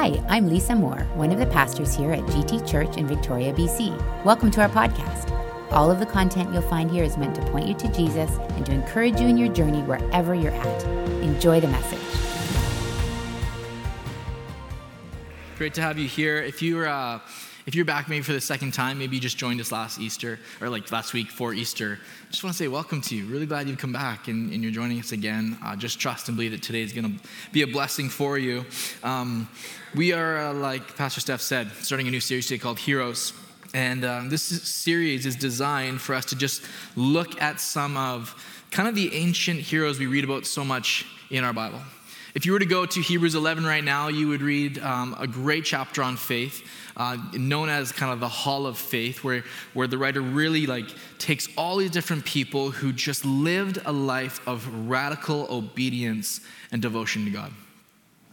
Hi, I'm Lisa Moore, one of the pastors here at GT Church in Victoria, BC. Welcome to our podcast. All of the content you'll find here is meant to point you to Jesus and to encourage you in your journey wherever you're at. Enjoy the message. Great to have you here. If you're back maybe for the second time, maybe you just joined us last week for Easter, I just want to say welcome to you. Really glad you've come back and you're joining us again. Just trust and believe that today is going to be a blessing for you. We are, like Pastor Steph said, starting a new series today called Heroes. And this series is designed for us to just look at some of kind of the ancient heroes we read about so much in our Bible. If you were to go to Hebrews 11 right now, you would read a great chapter on faith, known as kind of the Hall of Faith, where the writer really takes all these different people who just lived a life of radical obedience and devotion to God.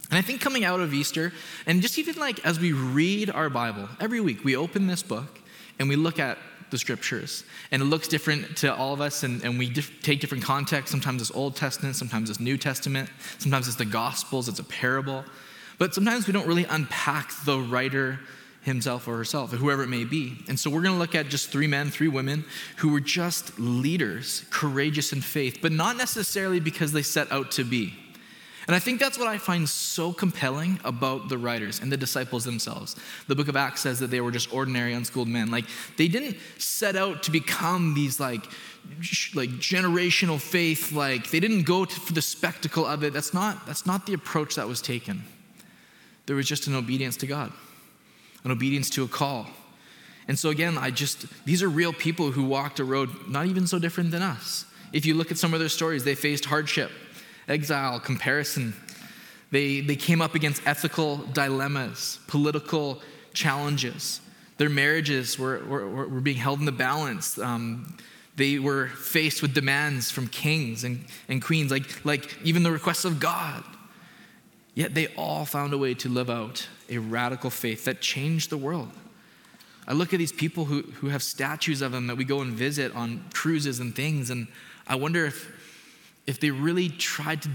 And I think coming out of Easter, and just even as we read our Bible, every week we open this book and we look at the scriptures, and it looks different to all of us, and we take different contexts. Sometimes it's Old Testament, sometimes it's New Testament, sometimes it's the Gospels, it's a parable, but sometimes we don't really unpack the writer himself or herself, or whoever it may be. And so we're going to look at just 3 men, 3 women who were just leaders, courageous in faith, but not necessarily because they set out to be. And I think that's what I find so compelling about the writers and the disciples themselves. The Book of Acts says that they were just ordinary, unschooled men. They didn't set out to become these, generational faith. They didn't go for the spectacle of it. That's not the approach that was taken. There was just an obedience to God, an obedience to a call. And so again, these are real people who walked a road not even so different than us. If you look at some of their stories, they faced hardship, exile, comparison. They came up against ethical dilemmas, political challenges. Their marriages were being held in the balance. They were faced with demands from kings and queens, like even the requests of God. Yet they all found a way to live out a radical faith that changed the world. I look at these people who have statues of them that we go and visit on cruises and things, and I wonder if they really tried to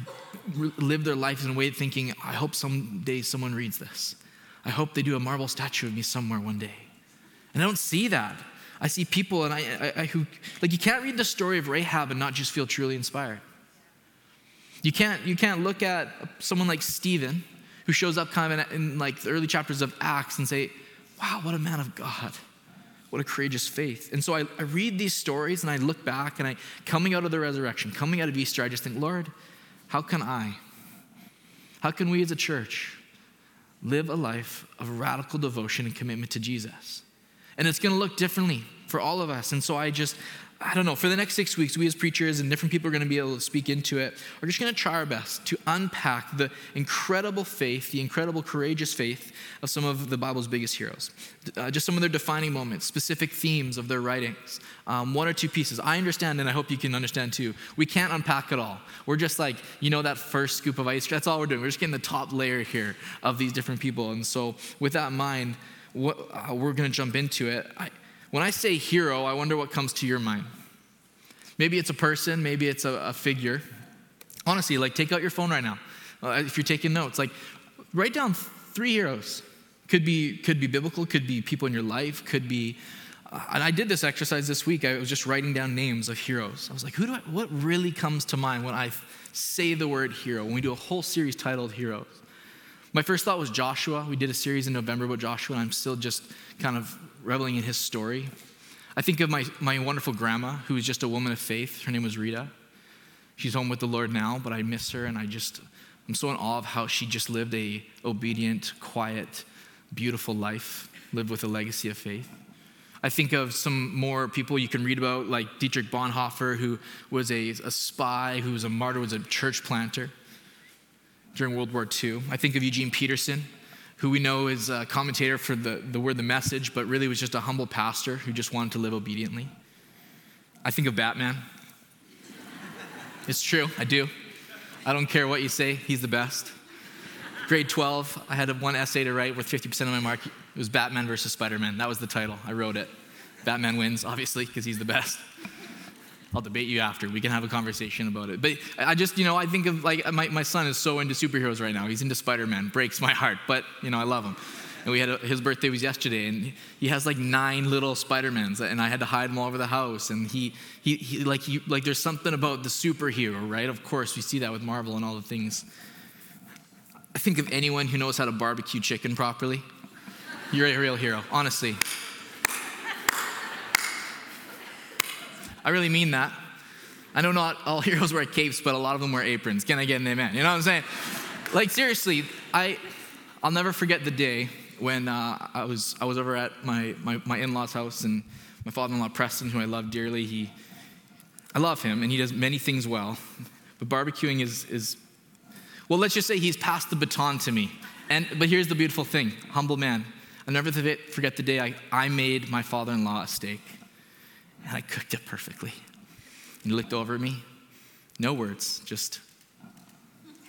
live their life in a way of thinking, I hope someday someone reads this. I hope they do a marble statue of me somewhere one day. And I don't see that. I see people and who you can't read the story of Rahab and not just feel truly inspired. You can't look at someone like Stephen, who shows up kind of in the early chapters of Acts and say, wow, what a man of God. What a courageous faith. And so I read these stories and I look back and coming out of the resurrection, coming out of Easter, I just think, Lord, how can we as a church live a life of radical devotion and commitment to Jesus? And it's going to look differently for all of us. And so I don't know, for the next 6 weeks, we as preachers and different people are going to be able to speak into it. We're just going to try our best to unpack the incredible faith, the incredible courageous faith of some of the Bible's biggest heroes. Just some of their defining moments, specific themes of their writings. 1 or 2 pieces. I understand, and I hope you can understand too, we can't unpack it all. We're just that first scoop of ice. That's all we're doing. We're just getting the top layer here of these different people. And so with that in mind, we're going to jump into it. When I say hero, I wonder what comes to your mind. Maybe it's a person, maybe it's a figure. Honestly, take out your phone right now. If you're taking notes, write down 3 heroes. Could be biblical, could be people in your life, could be, and I did this exercise this week. I was just writing down names of heroes. I was like, what really comes to mind when I say the word hero, when we do a whole series titled Heroes? My first thought was Joshua. We did a series in November about Joshua, and I'm still just kind of reveling in his story. I think of my wonderful grandma, who is just a woman of faith. Her name was Rita. She's home with the Lord now, but I miss her, and I'm so in awe of how she just lived a obedient, quiet, beautiful life, lived with a legacy of faith. I think of some more people you can read about, like Dietrich Bonhoeffer, who was a spy, who was a martyr, was a church planter during World War II. I think of Eugene Peterson, who we know is a commentator for the word The Message, but really was just a humble pastor who just wanted to live obediently. I think of Batman. It's true, I do. I don't care what you say, he's the best. Grade 12, I had one essay to write worth 50% of my mark. It was Batman versus Spider-Man. That was the title. I wrote it. Batman wins, obviously, because he's the best. I'll debate you after. We can have a conversation about it. But I just, I think of, my son is so into superheroes right now. He's into Spider-Man. Breaks my heart. But, I love him. And we had his birthday was yesterday, and he has 9 little Spider-Mans, and I had to hide them all over the house. And he there's something about the superhero, right? Of course, we see that with Marvel and all the things. I think of anyone who knows how to barbecue chicken properly. You're a real hero, honestly. I really mean that. I know not all heroes wear capes, but a lot of them wear aprons. Can I get an amen? You know what I'm saying? Seriously, I'll never forget the day when I was over at my in-laws' house, and my father-in-law Preston, who I love dearly, I love him, and he does many things well, but barbecuing is well, let's just say he's passed the baton to me. But here's the beautiful thing, humble man. I'll never forget the day I made my father-in-law a steak, and I cooked it perfectly. And he looked over at me, no words, just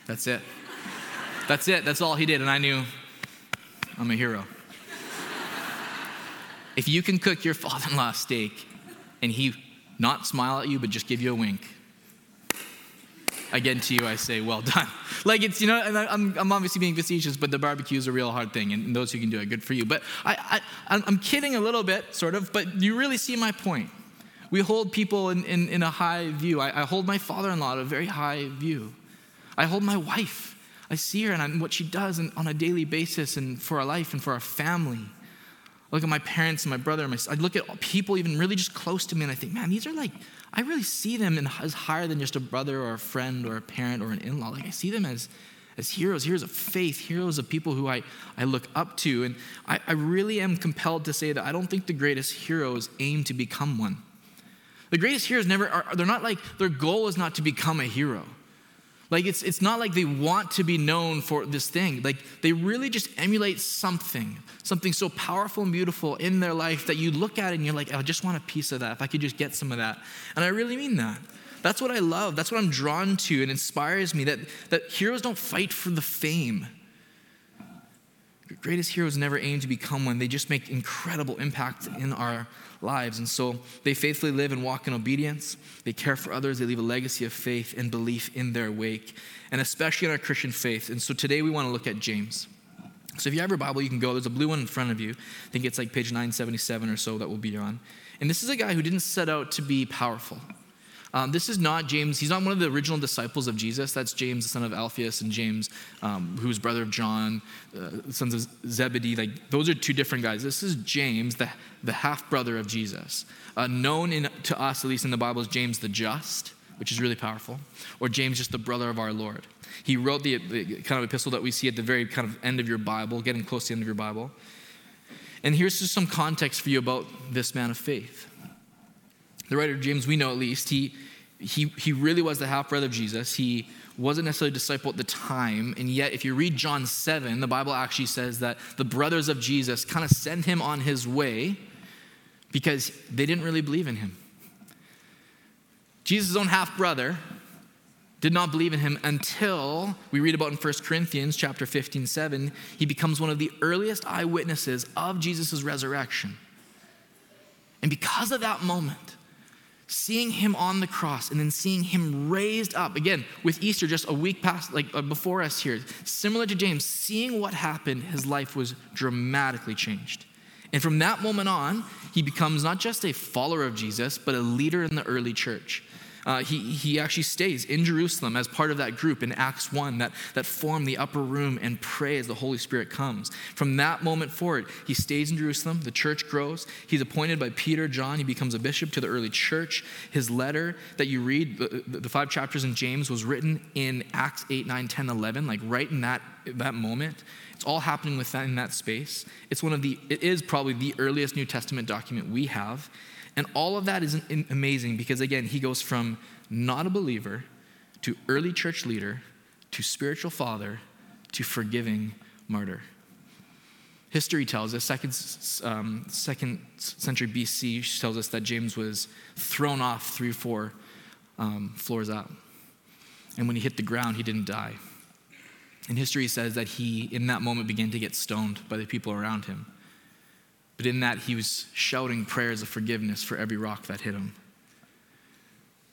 that's it. That's it. That's all he did. And I knew I'm a hero. If you can cook your father-in-law steak and he not smile at you, but just give you a wink, again to you, I say, well done. It's, and I'm obviously being facetious, but the barbecue is a real hard thing. And those who can do it, good for you. But I'm kidding a little bit, sort of, but you really see my point. We hold people in a high view. I hold my father-in-law to a very high view. I hold my wife. I see her and what she does on a daily basis and for our life and for our family. I look at my parents and my brother. I look at people even really just close to me, and I think, man, these are I really see them as higher than just a brother or a friend or a parent or an in-law. I see them as heroes, heroes of faith, heroes of people who I look up to. And I really am compelled to say that I don't think the greatest heroes aim to become one. The greatest heroes they're not their goal is not to become a hero. It's not they want to be known for this thing. They really just emulate something so powerful and beautiful in their life that you look at it and you're I just want a piece of that. If I could just get some of that. And I really mean that. That's what I love. That's what I'm drawn to and inspires me, that heroes don't fight for the fame. The greatest heroes never aim to become one. They just make incredible impact in our lives. And so they faithfully live and walk in obedience. They care for others. They leave a legacy of faith and belief in their wake, and especially in our Christian faith. And so today we want to look at James. So if you have your Bible, you can go. There's a blue one in front of you. I think it's page 977 or so that we'll be on. And this is a guy who didn't set out to be powerful. This is not James. He's not one of the original disciples of Jesus. That's James, the son of Alphaeus, and James, who's brother of John, sons of Zebedee. Those are two different guys. This is James, the half-brother of Jesus. Known to us, at least in the Bible, as James the Just, which is really powerful, or James, just the brother of our Lord. He wrote the kind of epistle that we see at the very kind of end of your Bible, getting close to the end of your Bible. And here's just some context for you about this man of faith. The writer of James, we know at least, he really was the half-brother of Jesus. He wasn't necessarily a disciple at the time, and yet if you read John 7, the Bible actually says that the brothers of Jesus kind of send him on his way because they didn't really believe in him. Jesus' own half-brother did not believe in him until we read about in 1 Corinthians chapter 15:7, he becomes one of the earliest eyewitnesses of Jesus' resurrection. And because of that moment, seeing him on the cross and then seeing him raised up, again, with Easter just a week past, before us here, similar to James, seeing what happened, his life was dramatically changed. And from that moment on, he becomes not just a follower of Jesus, but a leader in the early church. He actually stays in Jerusalem as part of that group in Acts 1 that formed the upper room and pray as the Holy Spirit comes. From that moment forward, he stays in Jerusalem. The church grows. He's appointed by Peter, John. He becomes a bishop to the early church. His letter that you read, the 5 chapters in James, was written in Acts 8, 9, 10, 11, right in that moment. It's all happening in that space. It is probably the earliest New Testament document we have. And all of that is amazing because, again, he goes from not a believer to early church leader to spiritual father to forgiving martyr. History tells us, second century BC tells us that James was thrown off 3 or 4 floors up. And when he hit the ground, he didn't die. And history says that he, in that moment, began to get stoned by the people around him. But in that, he was shouting prayers of forgiveness for every rock that hit him.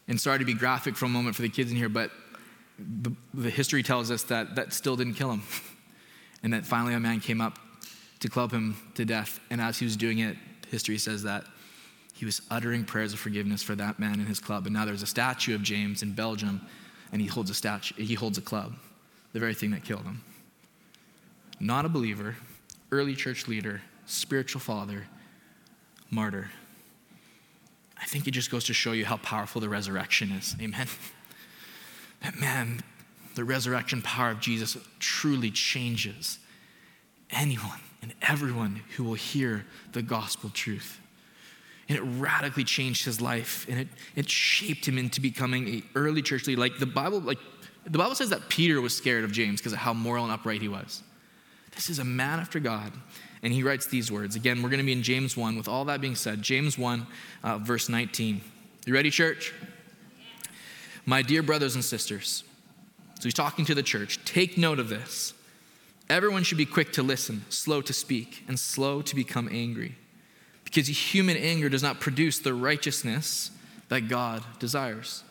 And sorry to be graphic for a moment for the kids in here, but the history tells us that that still didn't kill him. And that finally a man came up to club him to death. And as he was doing it, history says that he was uttering prayers of forgiveness for that man in his club. And now there's a statue of James in Belgium, and he holds a club, the very thing that killed him. Not a believer, early church leader, spiritual father, martyr. I think it just goes to show you how powerful the resurrection is. Amen. That man, the resurrection power of Jesus truly changes anyone and everyone who will hear the gospel truth. And it radically changed his life, and it shaped him into becoming an early church leader. Like the Bible says that Peter was scared of James because of how moral and upright he was. This is a man after God. And he writes these words. Again, we're going to be in James 1. With all that being said, James 1, verse 19. You ready, church? My dear brothers and sisters. So he's talking to the church. Take note of this. Everyone should be quick to listen, slow to speak, and slow to become angry. Because human anger does not produce the righteousness that God desires.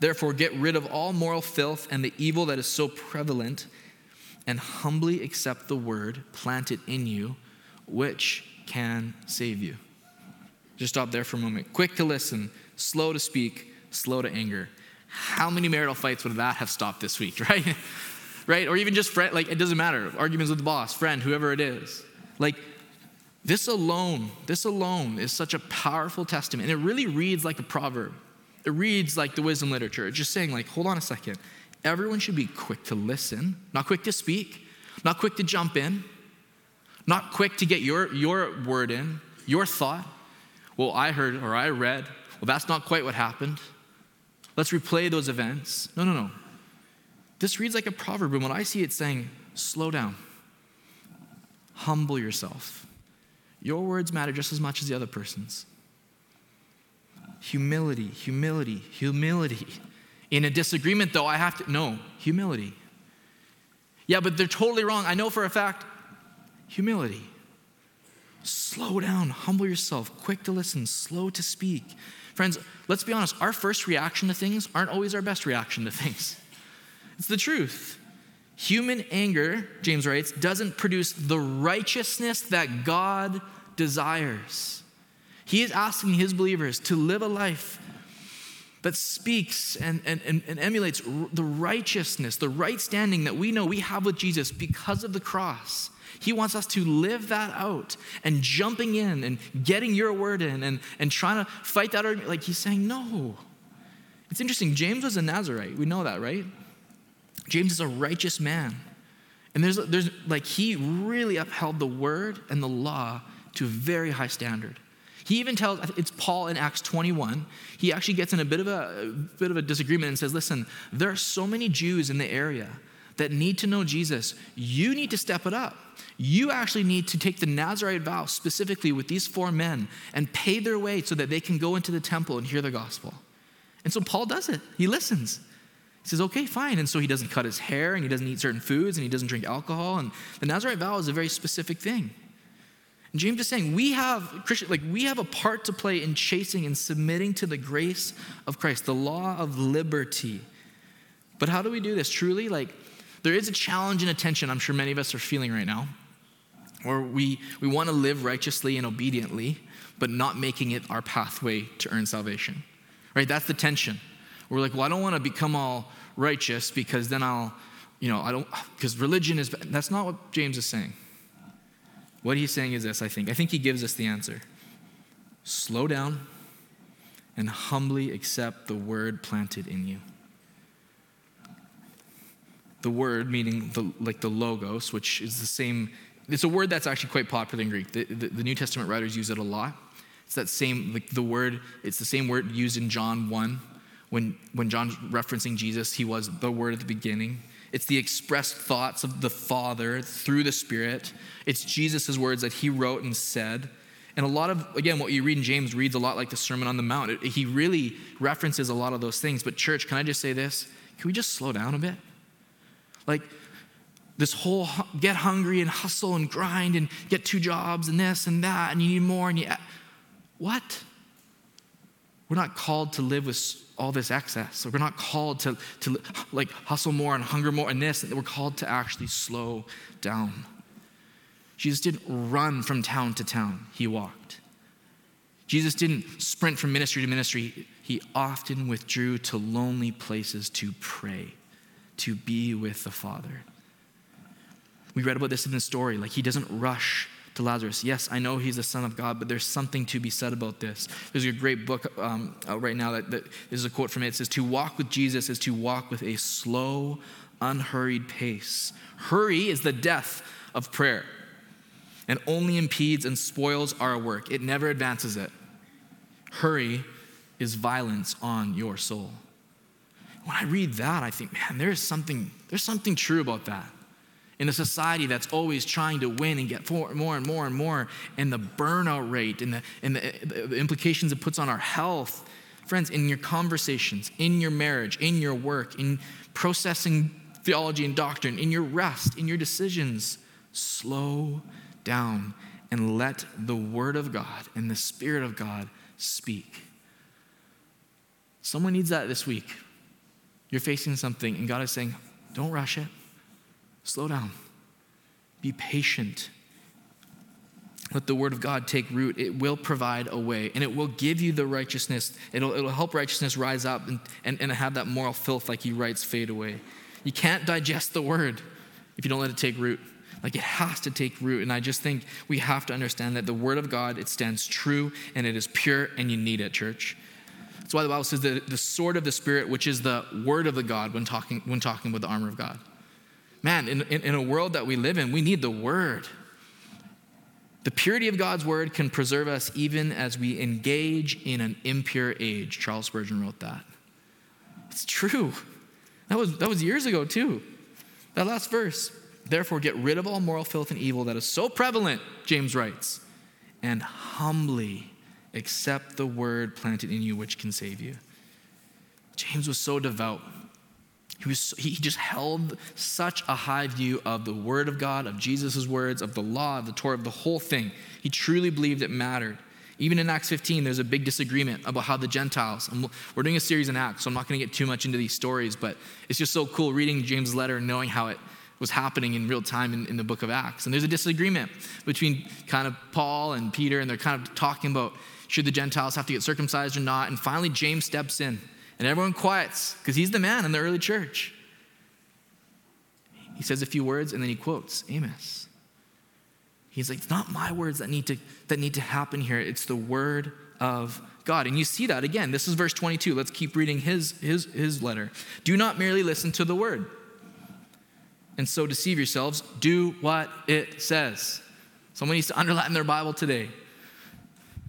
Therefore, get rid of all moral filth and the evil that is so prevalent, and humbly accept the word planted in you, which can save you. Just stop there for a moment. Quick to listen, slow to speak, slow to anger. How many marital fights would that have stopped this week, right? Right? Or even just friend, like it doesn't matter. Arguments with the boss, friend, whoever it is. Like this alone is such a powerful testament. And it really reads like a proverb. It reads like the wisdom literature. It's just saying, like, hold on a second. Everyone should be quick to listen, not quick to speak, not quick to jump in, not quick to get your word in, your thought. Well, I heard or I read. Well, that's not quite what happened. Let's replay those events. No. This reads like a proverb, and when I see it saying, slow down, humble yourself. Your words matter just as much as the other person's. Humility. In a disagreement, though, humility. Yeah, but they're totally wrong. I know for a fact, humility. Slow down, humble yourself, quick to listen, slow to speak. Friends, let's be honest, our first reaction to things aren't always our best reaction to things. It's the truth. Human anger, James writes, doesn't produce the righteousness that God desires. He is asking his believers to live a life that speaks and emulates the righteousness, the right standing that we know we have with Jesus because of the cross. He wants us to live that out, and jumping in and getting your word in and trying to fight that argument. Like he's saying, no. It's interesting. James was a Nazarite. We know that, right? James is a righteous man. And there's like he really upheld the word and the law to a very high standard. He even tells, it's Paul in Acts 21, he actually gets in a bit of a disagreement and says, listen, there are so many Jews in the area that need to know Jesus. You need to step it up. You actually need to take the Nazarite vow specifically with these four men and pay their way so that they can go into the temple and hear the gospel. And so Paul does it. He listens. He says, okay, fine. And so he doesn't cut his hair, and he doesn't eat certain foods, and he doesn't drink alcohol. And the Nazarite vow is a very specific thing. James is saying we have a part to play in chasing and submitting to the grace of Christ, the law of liberty. But how do we do this? Truly, there is a challenge and a tension I'm sure many of us are feeling right now, where we want to live righteously and obediently, but not making it our pathway to earn salvation. Right? That's the tension. We're like, well, I don't want to become all righteous because then because religion is. That's not what James is saying. What he's saying is this, I think. I think he gives us the answer. Slow down and humbly accept the word planted in you. The word, meaning the logos, which is the same. It's a word that's actually quite popular in Greek. The New Testament writers use it a lot. It's that same, the word, it's the same word used in John 1. When John's referencing Jesus, he was the word at the beginning. It's the expressed thoughts of the Father through the Spirit. It's Jesus' words that he wrote and said. And a lot of, again, what you read in James reads a lot like the Sermon on the Mount. He really references a lot of those things. But church, can I just say this? Can we just slow down a bit? Like this whole get hungry and hustle and grind and get 2 jobs and this and that and you need more and you... What? We're not called to live with all this excess. We're not called to like hustle more and hunger more and this. We're called to actually slow down. Jesus didn't run from town to town. He walked. Jesus didn't sprint from ministry to ministry. He often withdrew to lonely places to pray, to be with the Father. We read about this in the story. Like, he doesn't rush to Lazarus. Yes, I know he's the Son of God, but there's something to be said about this. There's a great book out right now that this is a quote from it. It says, "To walk with Jesus is to walk with a slow, unhurried pace. Hurry is the death of prayer and only impedes and spoils our work. It never advances it. Hurry is violence on your soul." When I read that, I think, man, there's something true about that. In a society that's always trying to win and get more and more and more, and the burnout rate and the implications it puts on our health. Friends, in your conversations, in your marriage, in your work, in processing theology and doctrine, in your rest, in your decisions, slow down and let the Word of God and the Spirit of God speak. Someone needs that this week. You're facing something and God is saying, don't rush it. Slow down. Be patient. Let the Word of God take root. It will provide a way, and it will give you the righteousness. It'll help righteousness rise up and have that moral filth, like he writes, fade away. You can't digest the Word if you don't let it take root. Like, it has to take root, and I just think we have to understand that the Word of God, it stands true, and it is pure, and you need it, church. That's why the Bible says that the sword of the Spirit, which is the Word of the God, when talking about the armor of God. Man, in a world that we live in, we need the Word. The purity of God's Word can preserve us even as we engage in an impure age. Charles Spurgeon wrote that. It's true. That was years ago too. That last verse. Therefore, get rid of all moral filth and evil that is so prevalent, James writes, and humbly accept the Word planted in you, which can save you. James was so devout. He just held such a high view of the Word of God, of Jesus' words, of the law, of the Torah, of the whole thing. He truly believed it mattered. Even in Acts 15, there's a big disagreement about how the Gentiles, and we're doing a series in Acts, so I'm not going to get too much into these stories, but it's just so cool reading James' letter and knowing how it was happening in real time in the book of Acts. And there's a disagreement between kind of Paul and Peter, and they're kind of talking about should the Gentiles have to get circumcised or not. And finally, James steps in. And everyone quiets because he's the man in the early church. He says a few words and then he quotes Amos. He's like, it's not my words that need to happen here. It's the Word of God. And you see that again. This is verse 22. Let's keep reading his letter. Do not merely listen to the Word and so deceive yourselves. Do what it says. Someone needs to underline in their Bible today.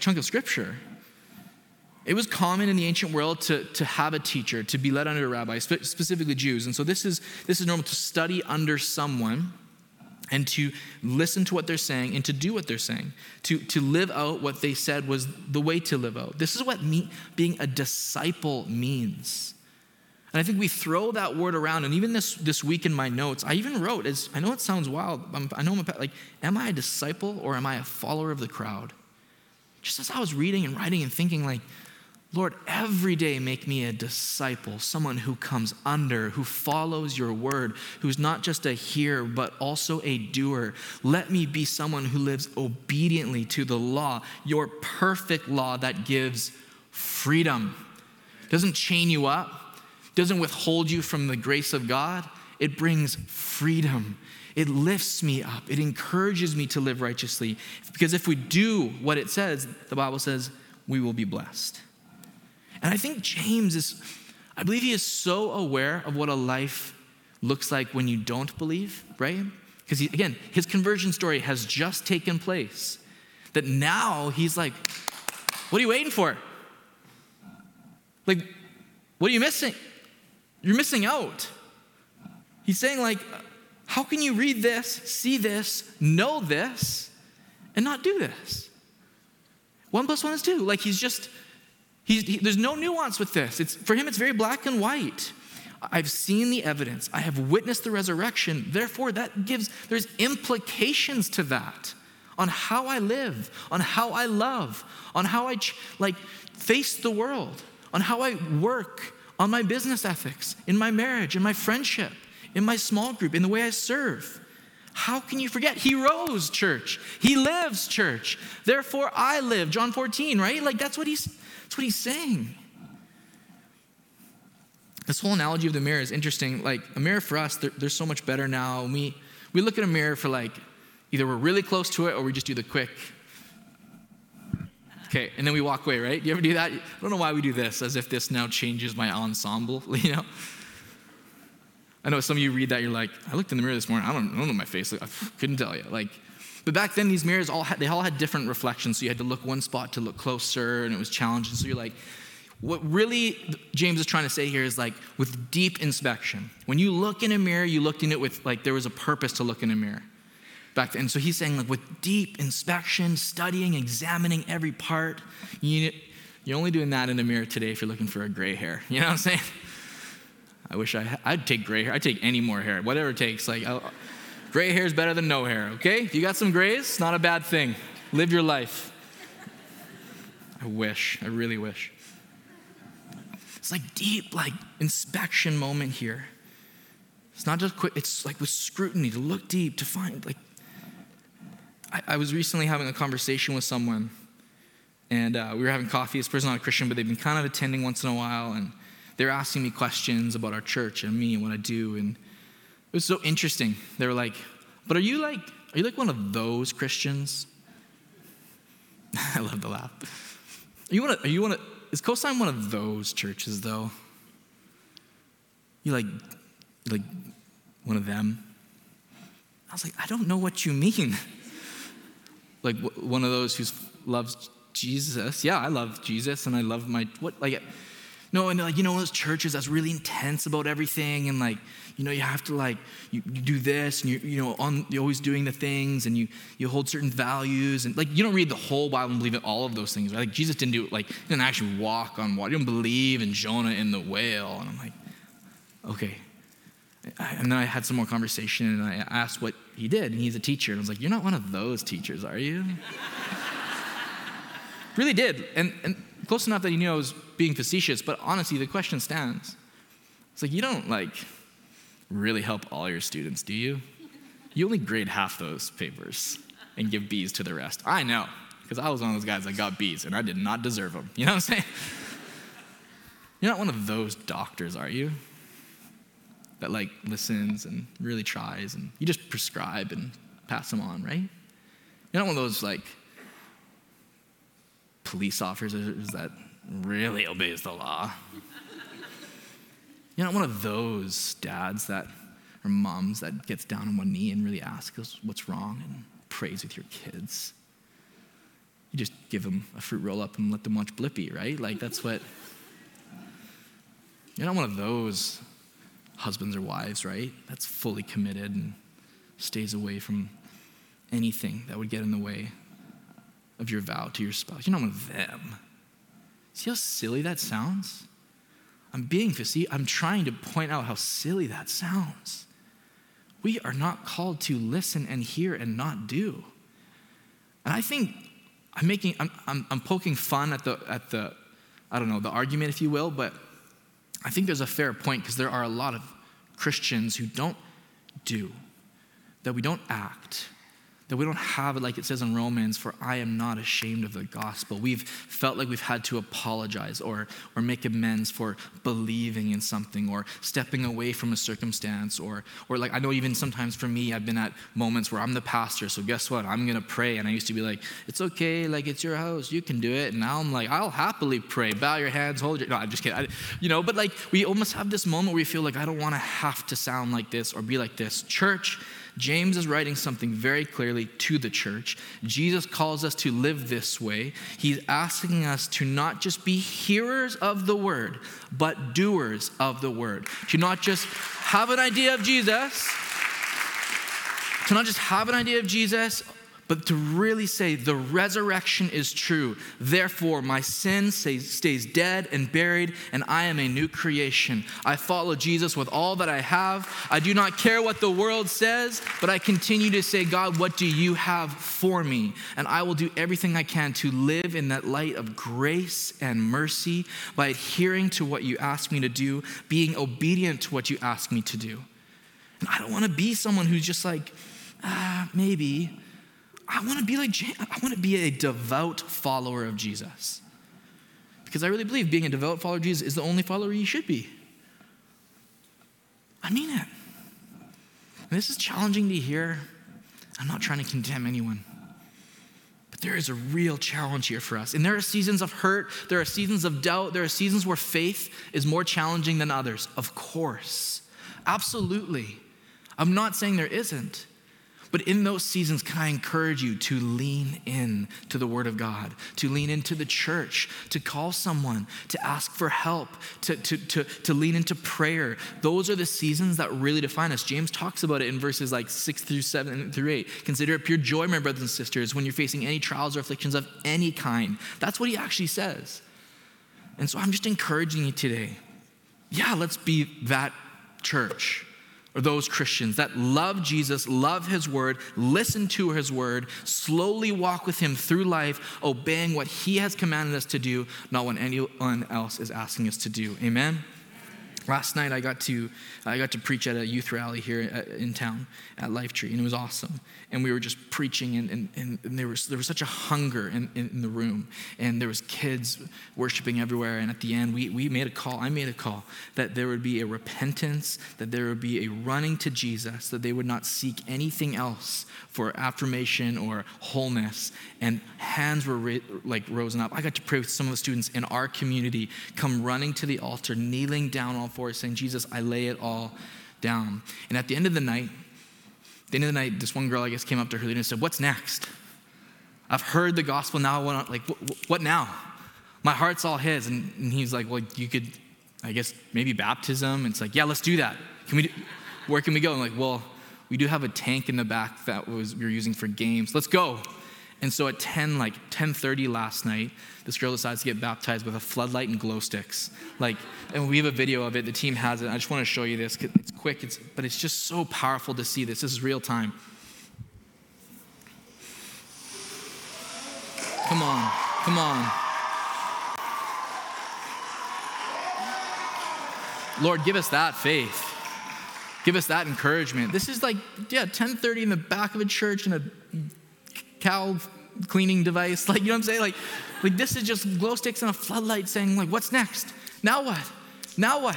chunk of scripture. It was common in the ancient world to have a teacher, to be led under a rabbi, specifically Jews. And so this is normal to study under someone and to listen to what they're saying and to do what they're saying, to live out what they said was the way to live out. This is what being a disciple means. And I think we throw that word around. And even this week in my notes, I even wrote, I know it sounds wild. Am I a disciple or am I a follower of the crowd? Just as I was reading and writing and thinking, Lord, every day make me a disciple, someone who comes under, who follows your Word, who's not just a hearer, but also a doer. Let me be someone who lives obediently to the law, your perfect law that gives freedom. Doesn't chain you up, doesn't withhold you from the grace of God. It brings freedom. It lifts me up. It encourages me to live righteously. Because if we do what it says, the Bible says, we will be blessed. And I think James I believe he is so aware of what a life looks like when you don't believe, right? Because again, his conversion story has just taken place. That now he's like, what are you waiting for? Like, what are you missing? You're missing out. He's saying, like, how can you read this, see this, know this, and not do this? 1 + 1 is 2. Like, there's no nuance with this. For him, it's very black and white. I've seen the evidence. I have witnessed the resurrection. Therefore, there's implications to that on how I live, on how I love, on how I face the world, on how I work, on my business ethics, in my marriage, in my friendship, in my small group, in the way I serve. How can you forget? He rose, church. He lives, church. Therefore, I live. John 14, right? Like, that's what he's saying. This whole analogy of the mirror is interesting. Like, a mirror for us, they're so much better now. We look at a mirror for, like, either we're really close to it or we just do the quick. Okay, and then we walk away, right? Do you ever do that? I don't know why we do this, as if this now changes my ensemble, you know? I know some of you read that, you're like, I looked in the mirror this morning, I don't know my face, I couldn't tell you. Like, but back then, these mirrors, all had different reflections, so you had to look one spot to look closer, and it was challenging, so you're like, what really James is trying to say here is, like, with deep inspection. When you look in a mirror, you looked in it with, like, there was a purpose to look in a mirror. Back then. And so he's saying, like, with deep inspection, studying, examining every part. You're only doing that in a mirror today if you're looking for a gray hair. You know what I'm saying? I wish I'd take gray hair. I'd take any more hair, whatever it takes. Like, gray hair is better than no hair, okay? If you got some grays, it's not a bad thing. Live your life. I really wish. It's like deep, like, inspection moment here. It's not just quick, it's like with scrutiny, to look deep, to find, like. I was recently having a conversation with someone, and we were having coffee. This person's not a Christian, but they've been kind of attending once in a while, and they were asking me questions about our church and me and what I do, and it was so interesting. They were like, but are you like one of those Christians? I love the laugh. Are you one of Is Coastline one of those churches, though? You like one of them? I was like, I don't know what you mean. Like, one of those who loves Jesus. Yeah, I love Jesus, and I love my, what, like, no, and like, you know, those churches that's really intense about everything, and, like, you know, you have to, like, you do this, and you're always doing the things, and you hold certain values, and, like, you don't read the whole Bible and believe in all of those things, right? Like, Jesus didn't do, like, he didn't actually walk on water. You don't believe in Jonah and the whale. And I'm like, okay. And then I had some more conversation, and I asked what he did, and he's a teacher. And I was like, you're not one of those teachers, are you? Really did. And close enough that he knew I was being facetious, but honestly, the question stands. It's like, you don't, like, really help all your students, do you? You only grade half those papers and give B's to the rest. I know, because I was one of those guys that got B's, and I did not deserve them. You know what I'm saying? You're not one of those doctors, are you? That, like, listens and really tries, and you just prescribe and pass them on, right? You're not one of those, like, police officers that really obeys the law. You're not one of those dads that, or moms that gets down on one knee and really asks what's wrong and prays with your kids. You just give them a fruit roll-up and let them watch Blippi, right? Like, that's what. You're not one of those husbands or wives, right? That's fully committed and stays away from anything that would get in the way of your vow to your spouse. You're not one of them. See how silly that sounds? I'm being facetious. I'm trying to point out how silly that sounds. We are not called to listen and hear and not do. And I think I'm poking fun at the I don't know, the argument, if you will, but I think there's a fair point, because there are a lot of Christians who don't do, that we don't act, that we don't have it, like it says in Romans, for I am not ashamed of the gospel. We've felt like we've had to apologize or make amends for believing in something or stepping away from a circumstance or like, I know even sometimes for me, I've been at moments where I'm the pastor, so guess what? I'm going to pray. And I used to be like, it's okay, like, it's your house, you can do it. And now I'm like, I'll happily pray. Bow your hands, hold your, no, I'm just kidding. But like, we almost have this moment where we feel like, I don't want to have to sound like this or be like this. Church James is writing something very clearly to the church. Jesus calls us to live this way. He's asking us to not just be hearers of the word, but doers of the word. To not just have an idea of Jesus, but to really say the resurrection is true. Therefore, my sin stays dead and buried, and I am a new creation. I follow Jesus with all that I have. I do not care what the world says, but I continue to say, God, what do you have for me? And I will do everything I can to live in that light of grace and mercy by adhering to what you ask me to do, being obedient to what you ask me to do. And I don't want to be someone who's just like, maybe. I want to be like James. I want to be a devout follower of Jesus, because I really believe being a devout follower of Jesus is the only follower you should be. I mean it. And this is challenging to hear. I'm not trying to condemn anyone, but there is a real challenge here for us. And there are seasons of hurt. There are seasons of doubt. There are seasons where faith is more challenging than others. Of course. Absolutely. I'm not saying there isn't. But in those seasons, can I encourage you to lean in to the word of God, to lean into the church, to call someone, to ask for help, to lean into prayer. Those are the seasons that really define us. James talks about it in verses like 6-7-8. Consider it pure joy, my brothers and sisters, when you're facing any trials or afflictions of any kind. That's what he actually says. And so I'm just encouraging you today. Yeah, let's be that church. Or those Christians that love Jesus, love his word, listen to his word, slowly walk with him through life, obeying what he has commanded us to do, not what anyone else is asking us to do. Amen? Last night I got to preach at a youth rally here in town at Life Tree, and it was awesome. And we were just preaching, and there was such a hunger in the room, and there was kids worshiping everywhere. And at the end, I made a call that there would be a repentance, that there would be a running to Jesus, that they would not seek anything else for affirmation or wholeness. And hands were rose up. I got to pray with some of the students in our community, come running to the altar, kneeling down all for us, saying, Jesus, I lay it all down. And at the end of the night, this one girl, I guess, came up to her leader and said, what's next? I've heard the gospel now. What now? My heart's all his. And he's like, well, you could, I guess, maybe baptism. And it's like, yeah, let's do that. Where can we go? I'm like, well, we do have a tank in the back that we were using for games. Let's go. And so at 10:30 last night, this girl decides to get baptized with a floodlight and glow sticks. And we have a video of it. The team has it. I just want to show you this. It's quick, but it's just so powerful to see this. This is real time. Come on. Lord, give us that faith. Give us that encouragement. This is 10:30 in the back of a church in a cow cleaning device, you know what I'm saying? This is just glow sticks and a floodlight saying, what's next? Now what?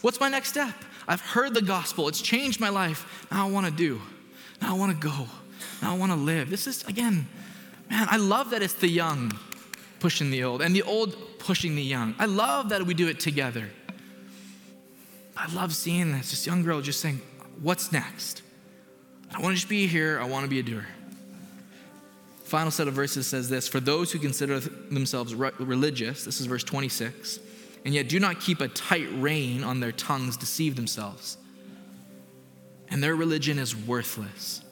What's my next step? I've heard the gospel. It's changed my life. Now I want to do. Now I want to go. Now I want to live. This is, again, man, I love that it's the young pushing the old and the old pushing the young. I love that we do it together. I love seeing this. This young girl just saying, what's next? I don't want to just be here. I want to be a doer. Final set of verses says this, for those who consider themselves religious, this is verse 26, and yet do not keep a tight rein on their tongues, deceive themselves, and their religion is worthless.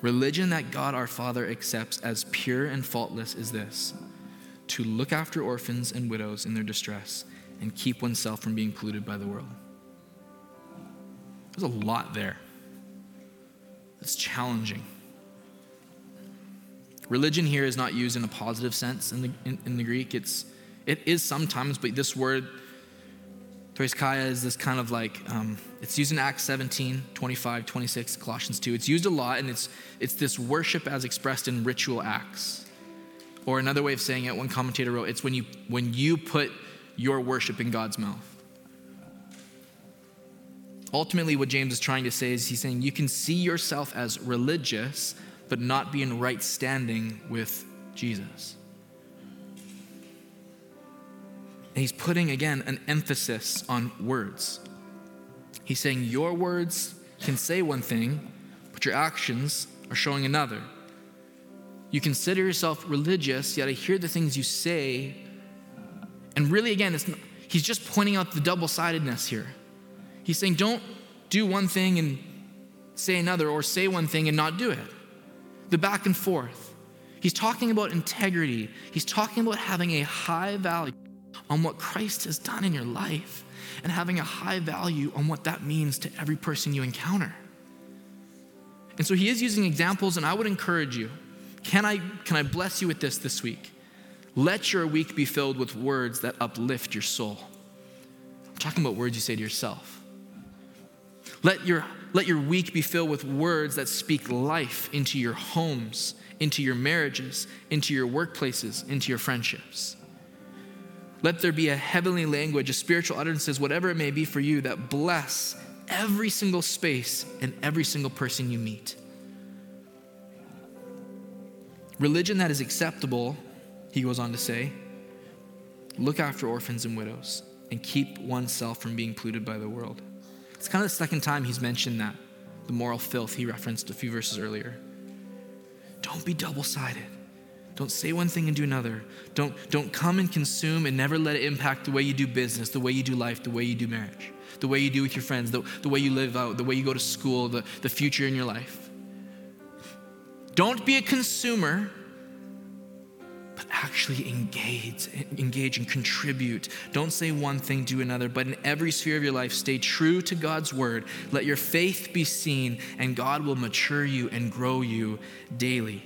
Religion that God our Father accepts as pure and faultless is this, to look after orphans and widows in their distress and keep oneself from being polluted by the world. There's a lot there. It's challenging. Religion here is not used in a positive sense in the Greek. It is sometimes, but this word, theoskaya, is this kind of it's used in Acts 17, 25, 26, Colossians 2. It's used a lot, and it's this worship as expressed in ritual acts. Or another way of saying it, one commentator wrote, it's when you put your worship in God's mouth. Ultimately, what James is trying to say is he's saying you can see yourself as religious, but not be in right standing with Jesus. And he's putting, again, an emphasis on words. He's saying your words can say one thing, but your actions are showing another. You consider yourself religious, yet I hear the things you say. And really, again, he's just pointing out the double-sidedness here. He's saying, don't do one thing and say another, or say one thing and not do it. The back and forth. He's talking about integrity. He's talking about having a high value on what Christ has done in your life and having a high value on what that means to every person you encounter. And so he is using examples, and I would encourage you, can I bless you with this week? Let your week be filled with words that uplift your soul. I'm talking about words you say to yourself. Let your week be filled with words that speak life into your homes, into your marriages, into your workplaces, into your friendships. Let there be a heavenly language, a spiritual utterances, whatever it may be for you, that bless every single space and every single person you meet. Religion that is acceptable, he goes on to say, look after orphans and widows and keep oneself from being polluted by the world. It's kind of the second time he's mentioned that, the moral filth he referenced a few verses earlier. Don't be double-sided. Don't say one thing and do another. Don't come and consume and never let it impact the way you do business, the way you do life, the way you do marriage, the way you do with your friends, the way you live out, the way you go to school, the future in your life. Don't be a consumer, but actually engage and contribute. Don't say one thing, do another, but in every sphere of your life, stay true to God's word. Let your faith be seen, and God will mature you and grow you daily.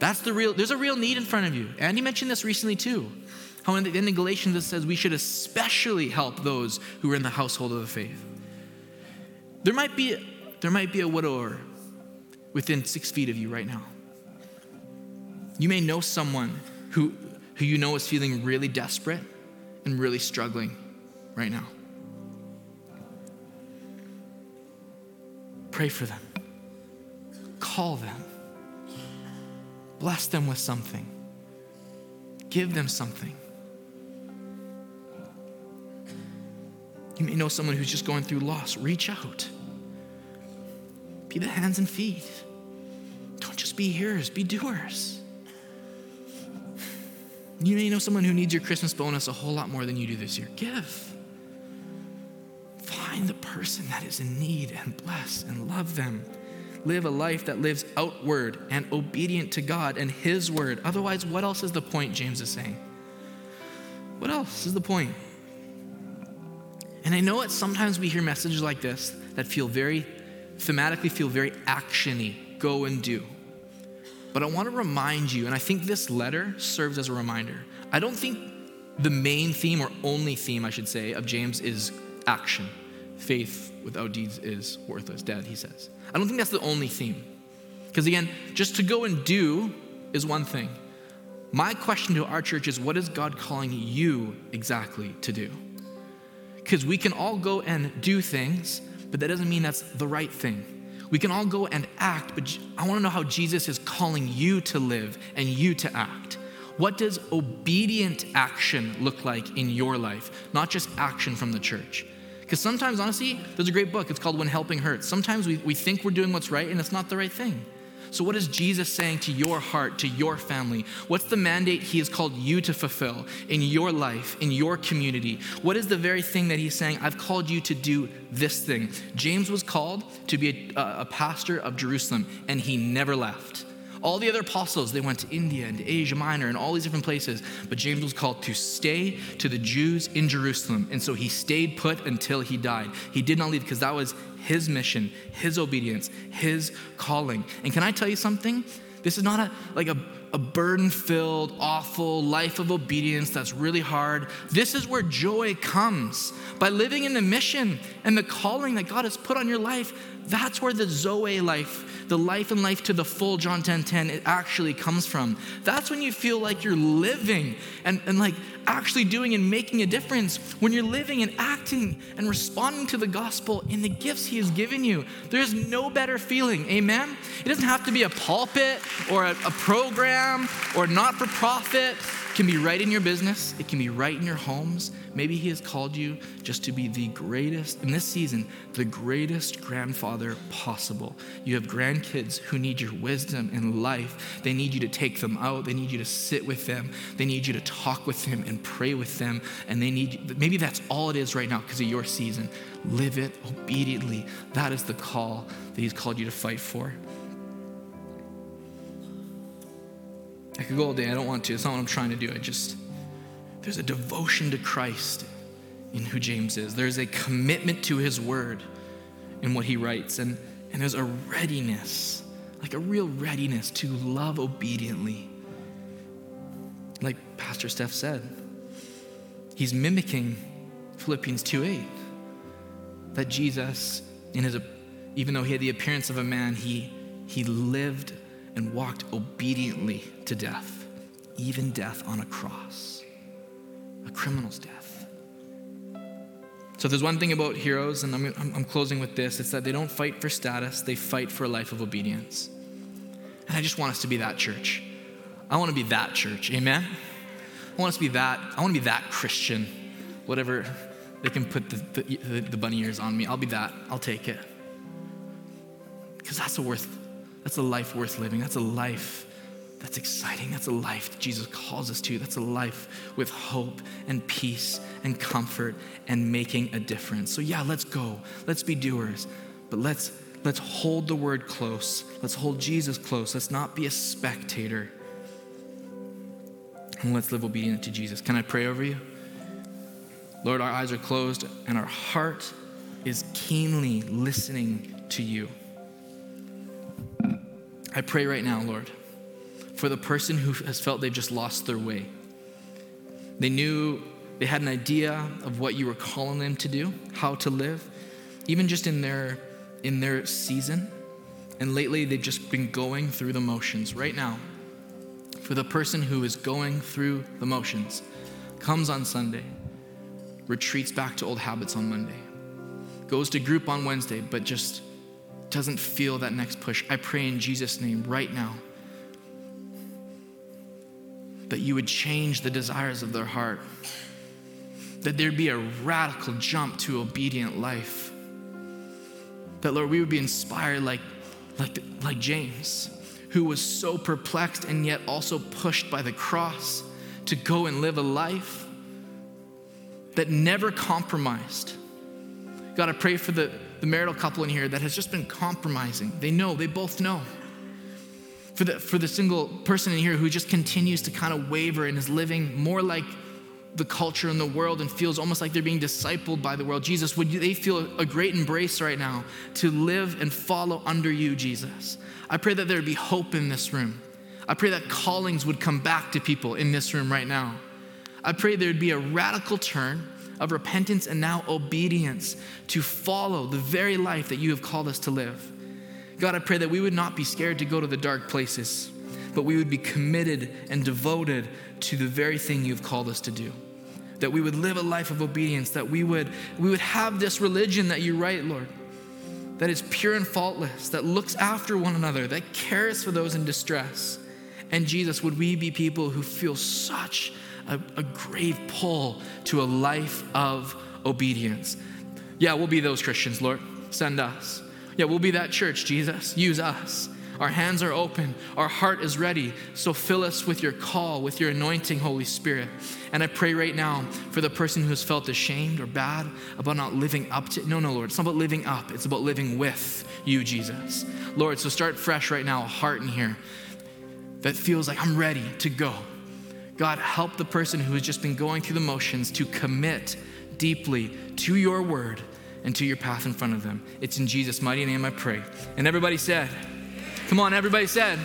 There's a real need in front of you. Andy mentioned this recently too, how in the Galatians it says we should especially help those who are in the household of the faith. There might be a widower within 6 feet of you right now. You may know someone who you know is feeling really desperate and really struggling right now. Pray for them. Call them. Bless them with something. Give them something. You may know someone who's just going through loss. Reach out. Be the hands and feet. Don't just be hearers, be doers. You may know someone who needs your Christmas bonus a whole lot more than you do this year. Give. Find the person that is in need and bless and love them. Live a life that lives outward and obedient to God and His word. Otherwise, what else is the point, James is saying? What else is the point? And I know that sometimes we hear messages like this that feel very actiony. Go and do. But I want to remind you, and I think this letter serves as a reminder. I don't think the main theme or only theme, I should say, of James is action. Faith without deeds is worthless, dead, he says. I don't think that's the only theme. Because again, just to go and do is one thing. My question to our church is, what is God calling you exactly to do? Because we can all go and do things, but that doesn't mean that's the right thing. We can all go and act, but I want to know how Jesus is calling you to live and you to act. What does obedient action look like in your life? Not just action from the church. Because sometimes, honestly, there's a great book. It's called When Helping Hurts. Sometimes we think we're doing what's right, and it's not the right thing. So what is Jesus saying to your heart, to your family? What's the mandate he has called you to fulfill in your life, in your community? What is the very thing that he's saying, I've called you to do this thing? James was called to be a pastor of Jerusalem, and he never left. All the other apostles, they went to India and to Asia Minor and all these different places, but James was called to stay to the Jews in Jerusalem. And so he stayed put until he died. He did not leave because that was his mission, his obedience, his calling. And can I tell you something? This is not a burden-filled, awful life of obedience that's really hard. This is where joy comes. By living in the mission and the calling that God has put on your life, that's where the Zoe life, the life and life to the full, John 10:10, it actually comes from. That's when you feel like you're living and like actually doing and making a difference. When you're living and acting and responding to the gospel in the gifts he has given you, there's no better feeling, amen? It doesn't have to be a pulpit or a program or not-for-profit. It can be right in your business. It can be right in your homes. Maybe he has called you just to be the greatest, in this season, the greatest grandfather possible. You have grandkids who need your wisdom in life. They need you to take them out. They need you to sit with them. They need you to talk with them and pray with them. And they need, maybe that's all it is right now because of your season. Live it obediently. That is the call that he's called you to fight for. I could go all day. I don't want to. It's not what I'm trying to do. There's a devotion to Christ in who James is. There's a commitment to his word in what he writes. And there's a readiness, like a real readiness to love obediently. Like Pastor Steph said, he's mimicking Philippians 2:8, that Jesus, even though he had the appearance of a man, he lived and walked obediently to death, even death on a cross, a criminal's death. So there's one thing about heroes, and I'm closing with this, it's that they don't fight for status, they fight for a life of obedience. And I just want us to be that church. I want to be that church, amen? I want to be that Christian, whatever, they can put the bunny ears on me, I'll be that, I'll take it. Because that's a life worth living. That's a life that's exciting. That's a life that Jesus calls us to. That's a life with hope and peace and comfort and making a difference. So yeah, let's go. Let's be doers. But let's hold the word close. Let's hold Jesus close. Let's not be a spectator. And let's live obedient to Jesus. Can I pray over you? Lord, our eyes are closed and our heart is keenly listening to you. I pray right now, Lord, for the person who has felt they've just lost their way. They knew they had an idea of what you were calling them to do, how to live, even just in their season. And lately, they've just been going through the motions. Right now, for the person who is going through the motions, comes on Sunday, retreats back to old habits on Monday, goes to group on Wednesday, but just doesn't feel that next push, I pray in Jesus' name right now that you would change the desires of their heart, that there'd be a radical jump to obedient life, that, Lord, we would be inspired like James, who was so perplexed and yet also pushed by the cross to go and live a life that never compromised. God, I pray for the marital couple in here that has just been compromising. They both know. For the single person in here who just continues to kind of waver and is living more like the culture and the world and feels almost like they're being discipled by the world. Jesus, they feel a great embrace right now to live and follow under you, Jesus. I pray that there would be hope in this room. I pray that callings would come back to people in this room right now. I pray there would be a radical turn of repentance and now obedience to follow the very life that you have called us to live. God, I pray that we would not be scared to go to the dark places, but we would be committed and devoted to the very thing you've called us to do. That we would live a life of obedience, that we would have this religion that you write, Lord, that is pure and faultless, that looks after one another, that cares for those in distress. And Jesus, would we be people who feel such a grave pull to a life of obedience. Yeah, we'll be those Christians, Lord. Send us. Yeah, we'll be that church, Jesus. Use us. Our hands are open. Our heart is ready. So fill us with your call, with your anointing, Holy Spirit. And I pray right now for the person who has felt ashamed or bad about not living up to. No, Lord. It's not about living up. It's about living with you, Jesus. Lord, so start fresh right now, a heart in here that feels like I'm ready to go. God, help the person who has just been going through the motions to commit deeply to your word and to your path in front of them. It's in Jesus' mighty name I pray. And everybody said, come on, everybody said.